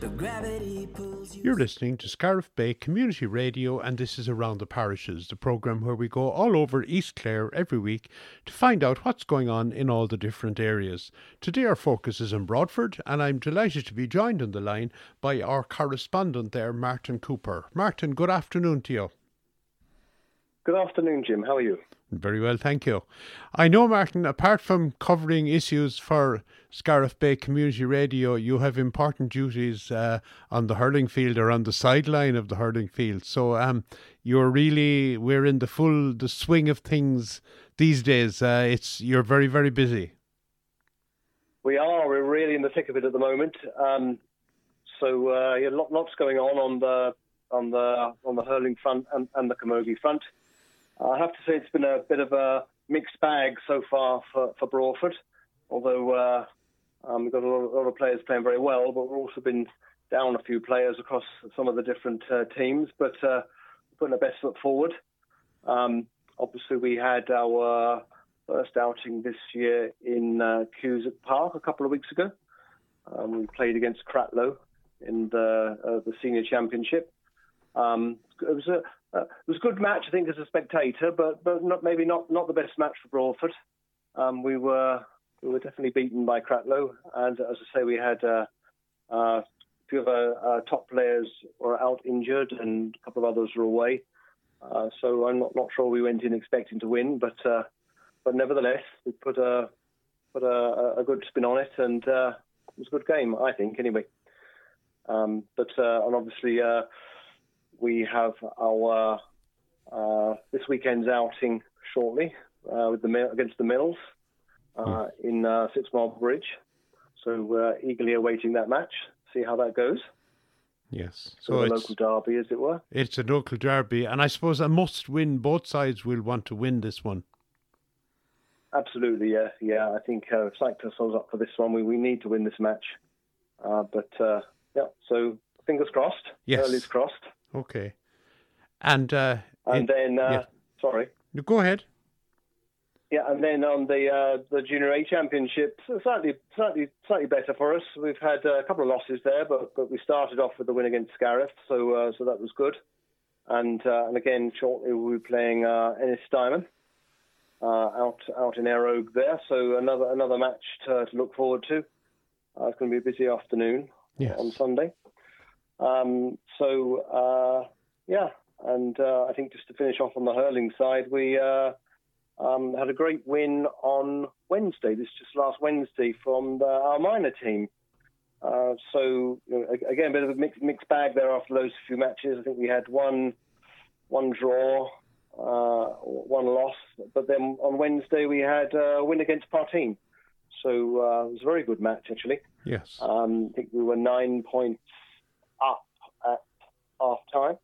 You're listening to Scariff Bay Community Radio, and this is Around the Parishes, the programme where we go all over East Clare every week to find out what's going on in all the different areas. Today our focus is on Broadford, and I'm delighted to be joined on the line by our correspondent there, Martin Cooper. Martin, good afternoon to you. Good afternoon, Jim. How are you? Very well, thank you. I know, Martin, apart from covering issues for Scariff Bay Community Radio, you have important duties on the hurling field or on the sideline of the hurling field. So we're in the swing of things these days. You're very, very busy. We are. We're really in the thick of it at the moment. Lots going on the hurling front and the camogie front. I have to say it's been a bit of a mixed bag so far for Broadford, although we've got a lot of players playing very well, but we've also been down a few players across some of the different teams, but putting our best foot forward. Obviously, we had our first outing this year in Cusack Park a couple of weeks ago. We played against Cratloe in the Senior Championship. It was a good match, I think, as a spectator, but maybe not the best match for Broadford. We were definitely beaten by Cratloe, and as I say, we had a few of our top players were out injured, and a couple of others were away. So I'm not sure we went in expecting to win, but nevertheless, we put a good spin on it, and it was a good game, I think, anyway. And obviously. We have our this weekend's outing shortly against the Mills in Six Mile Bridge. So we're eagerly awaiting that match, see how that goes. Yes. So it's a local derby, as it were. It's a local derby, and I suppose a must-win. Both sides will want to win this one. Absolutely, yeah. Yeah, I think we've psyched ourselves up for this one. We need to win this match. So fingers crossed. Yes. Early's crossed. Okay. Sorry. Go ahead. Yeah, and then on the Junior A Championship, slightly better for us. We've had a couple of losses there, but we started off with a win against Scarriff, so that was good. And again, shortly we'll be playing Ennis Diamond out in Aeroge there. So another match to look forward to. It's going to be a busy afternoon on Sunday. I think just to finish off on the hurling side, we had a great win on Wednesday. This just last Wednesday from our minor team. Again, a bit of a mixed bag there after those few matches. I think we had one draw, one loss, but then on Wednesday we had a win against Parteen. So it was a very good match actually. Yes. I think we were 9 points up at half-time.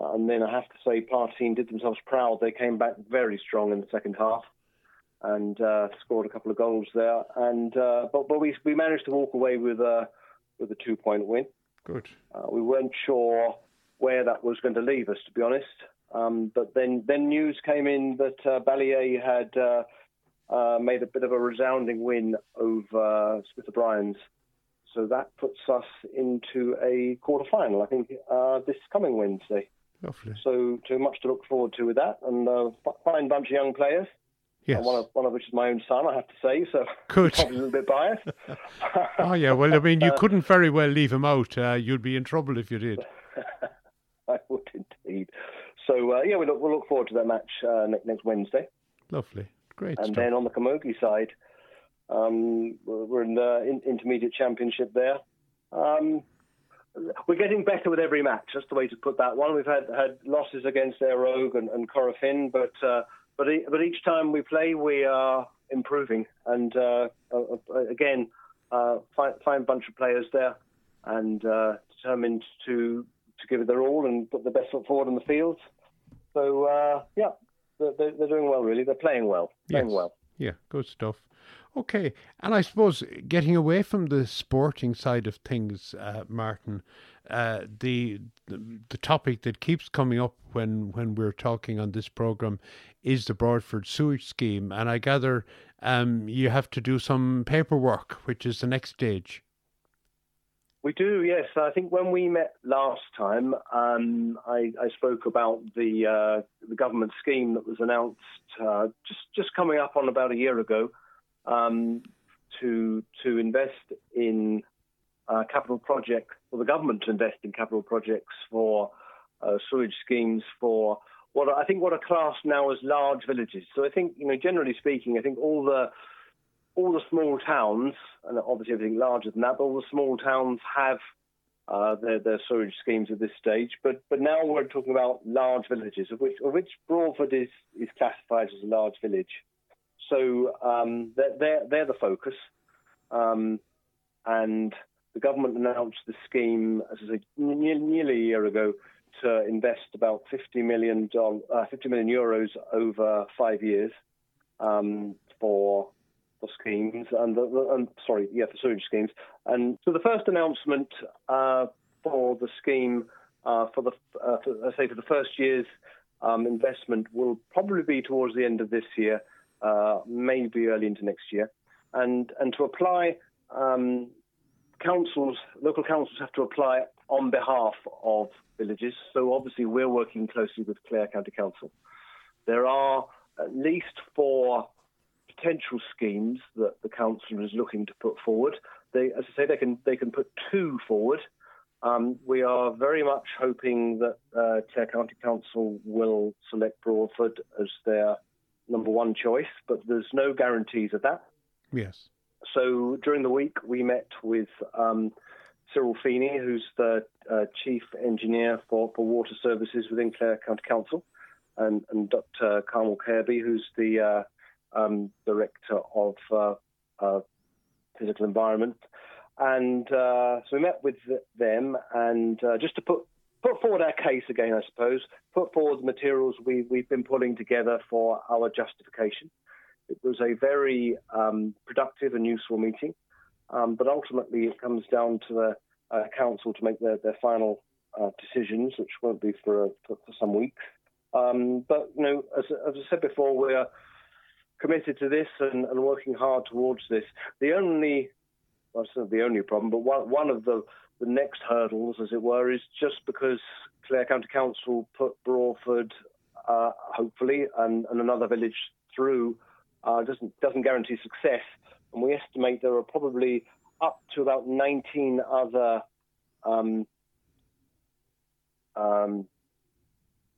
And then I have to say, Parteen did themselves proud. They came back very strong in the second half and scored a couple of goals there. And But we managed to walk away with a 2-point win. Good. We weren't sure where that was going to leave us, to be honest. But then news came in that Ballier had made a bit of a resounding win over Smith O'Brien's. So that puts us into a quarter-final, I think, this coming Wednesday. Lovely. So too much to look forward to with that. And a fine bunch of young players. Yes. One of which is my own son, I have to say. So good. Probably a little bit biased. Oh, yeah. Well, I mean, you couldn't very well leave him out. You'd be in trouble if you did. I would indeed. So, we'll look forward to that match next Wednesday. Lovely. Great and stuff. Then on the camogie side, we're in the intermediate championship there. We're getting better with every match. That's the way to put that one. We've had losses against Aeroge and Corofin, but each time we play, we are improving. And fine bunch of players there, and determined to give it their all and put the best foot forward on the field. So they're doing well. Really, they're playing well. Yeah, good stuff. Okay, and I suppose getting away from the sporting side of things, Martin, the topic that keeps coming up when we're talking on this programme is the Broadford sewage scheme, and I gather you have to do some paperwork, which is the next stage. We do, yes. I think when we met last time, I spoke about the government scheme that was announced just coming up on about a year ago to invest in capital projects, for the government to invest in capital projects for sewage schemes for what are classed now as large villages. So I think, you know, generally speaking, I think all the small towns, and obviously everything larger than that, but all the small towns have their sewage schemes at this stage. But now we're talking about large villages, of which Broadford is classified as a large village. So they're the focus. And the government announced the scheme, as I say, nearly a year ago, to invest about €50 million over 5 years for schemes for sewage schemes. And so the first announcement for the scheme for the first year's investment will probably be towards the end of this year, maybe early into next year. And to apply, local councils have to apply on behalf of villages. So obviously we're working closely with Clare County Council. There are at least 4 potential schemes that the council is looking to put forward. They, as I say, they can put 2 forward. We are very much hoping that Clare County Council will select Broadford as their number 1 choice, but there's no guarantees of that. Yes. So during the week we met with Cyril Feeney, who's the chief engineer for water services within Clare County Council, and Dr. Carmel Kirby, who's the director of physical environment, and so we met with them, and just to put forward our case again, I suppose, put forward the materials we've been pulling together for our justification. It was a very productive and useful meeting, but ultimately it comes down to the council to make their final decisions, which won't be for some weeks. But you know, as I said before, we're committed to this and working hard towards this. The only problem, but one of the next hurdles, as it were, is just because Clare County Council put Broadford, hopefully, and another village through, doesn't guarantee success. And we estimate there are probably up to about 19 other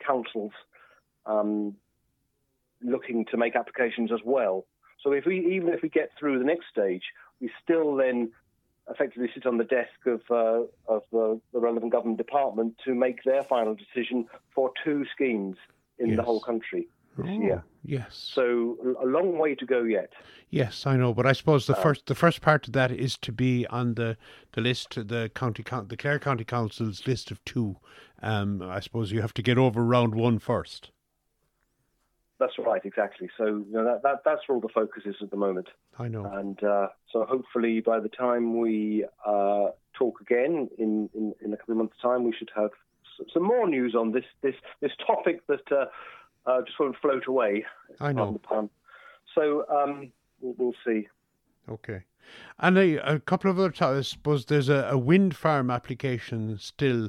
councils looking to make applications as well. So even if we get through the next stage, we still then effectively sit on the desk of the relevant government department to make their final decision for 2 schemes in the whole country. Yeah. Yes. So a long way to go yet. Yes, I know, but I suppose the first part of that is to be on the list, the Clare County Council's list of 2. I suppose you have to get over round 1 first. That's right, exactly. So you know, that's where all the focus is at the moment. I know. And so hopefully by the time we talk again in a couple of months' time, we should have some more news on this topic that just won't float away. I know. The pun. So we'll see. Okay. And a couple of other topics. I suppose there's a wind farm application still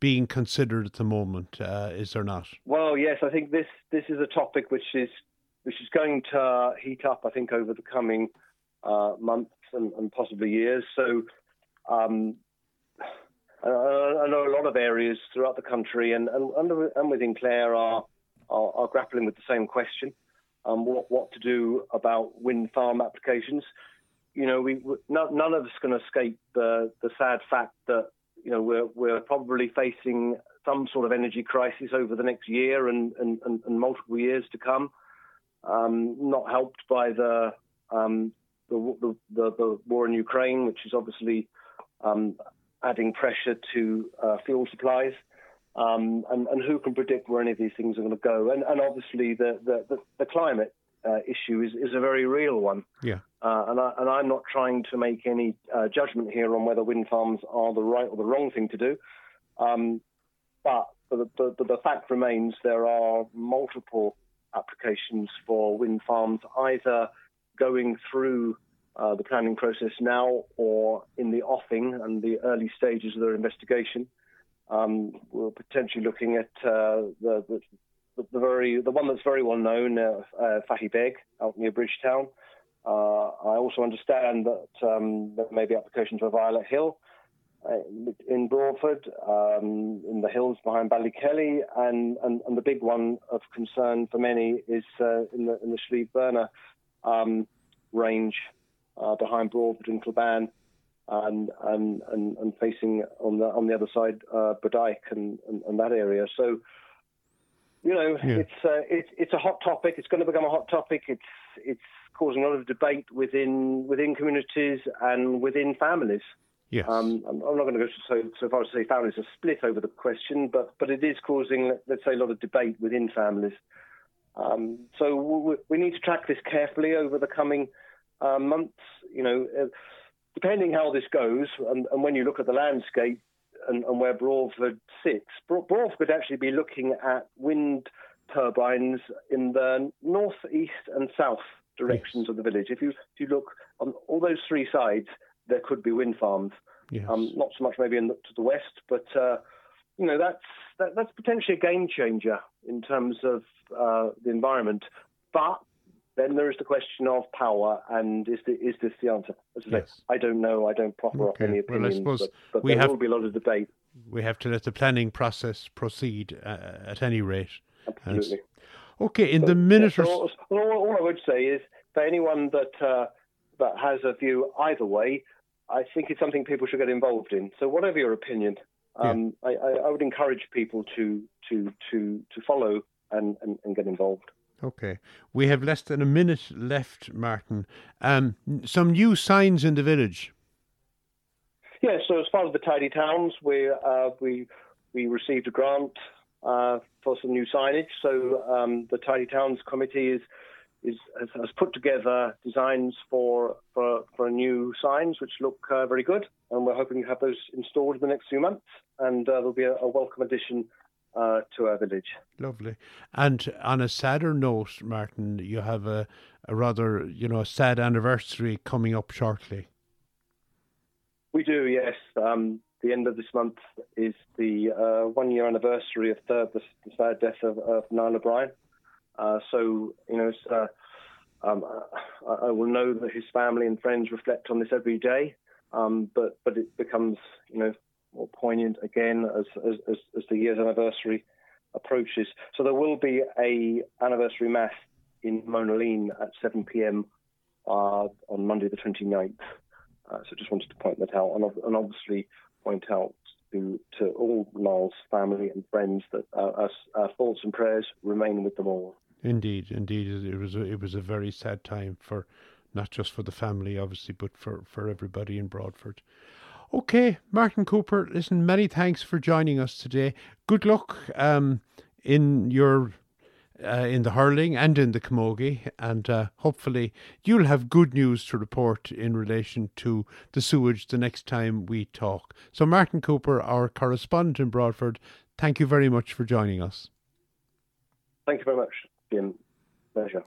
being considered at the moment, is there not? Well, yes, I think this is a topic which is going to heat up, I think, over the coming months and possibly years. So I know a lot of areas throughout the country and within Clare are grappling with the same question, what to do about wind farm applications. You know, none of us can escape the sad fact that, you know, we're probably facing some sort of energy crisis over the next year and multiple years to come. Not helped by the war in Ukraine, which is obviously adding pressure to fuel supplies. And who can predict where any of these things are going to go? And obviously the climate issue is a very real one. Yeah. And I'm not trying to make any judgment here on whether wind farms are the right or the wrong thing to do. But the fact remains there are multiple applications for wind farms either going through the planning process now or in the offing and the early stages of their investigation. We're potentially looking at the one that's very well known, Fahy Beg, out near Bridgetown. I also understand that there may be applications for Violet Hill in Broadford, in the hills behind Ballykelly, and the big one of concern for many is in the Sleed Burner range behind Broadford and Cleban, and facing on the other side Burdike and that area. So, you know, yeah. It's a hot topic. It's going to become a hot topic. It's causing a lot of debate within communities and within families. Yes. I'm not going to go so far as to say families are split over the question, but it is causing, let's say, a lot of debate within families. So we need to track this carefully over the coming months. You know, depending how this goes, and when you look at the landscape and where Broadford sits, Broadford could actually be looking at wind turbines in the north, east, and south directions of the village. If you look on all those three sides, there could be wind farms. Yes. Not so much maybe to the west, but you know, that's potentially a game changer in terms of the environment. But then there is the question of power, and is this the answer? As I say, yes. I don't know. I don't proffer up any opinion. Well, I suppose but there will be a lot of debate. We have to let the planning process proceed at any rate. Absolutely. The minute all I would say is, for anyone that has a view either way, I think it's something people should get involved in. So whatever your opinion, I would encourage people to follow and get involved. Okay. We have less than a minute left, Martin. Some new signs in the village. Yeah, so as part of the Tidy Towns, we received a grant for some new signage. So the Tidy Towns Committee has put together designs for new signs which look very good, and we're hoping to have those installed in the next few months, and there'll be a welcome addition to our village. Lovely. And on a sadder note, Martin, you have a rather sad anniversary coming up shortly. We do, yes. The end of this month is the 1 year anniversary of the sad death of Niall O'Brien. So, you know, I will know that his family and friends reflect on this every day, but it becomes, you know, more poignant again as the year's anniversary approaches. So there will be a anniversary mass in Monaleen at 7 p.m. On Monday the 29th. So just wanted to point that out, and obviously point out to all Niall's family and friends that our thoughts and prayers remain with them all. Indeed, it was a very sad time for, not just for the family obviously, but for everybody in Broadford. Okay, Martin Cooper, listen, many thanks for joining us today. Good luck in your in the hurling and in the camogie, and hopefully you'll have good news to report in relation to the sewage the next time we talk. So Martin Cooper, our correspondent in Broadford, thank you very much for joining us. Thank you very much. It's been a pleasure.